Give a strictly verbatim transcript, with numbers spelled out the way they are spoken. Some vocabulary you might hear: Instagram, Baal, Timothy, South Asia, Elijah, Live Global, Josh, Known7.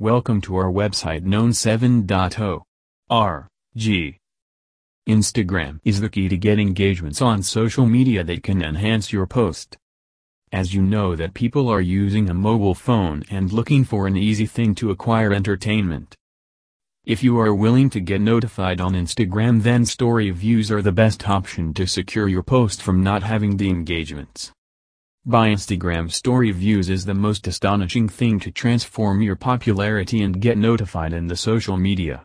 Welcome to our website known seven dot org. Instagram is the key to get engagements on social media that can enhance your post. As you know that people are using a mobile phone and looking for an easy thing to acquire entertainment. If you are willing to get notified on Instagram, then story views are the best option to secure your post from not having the engagements. By Instagram story views is the most astonishing thing to transform your popularity and get notified in the social media.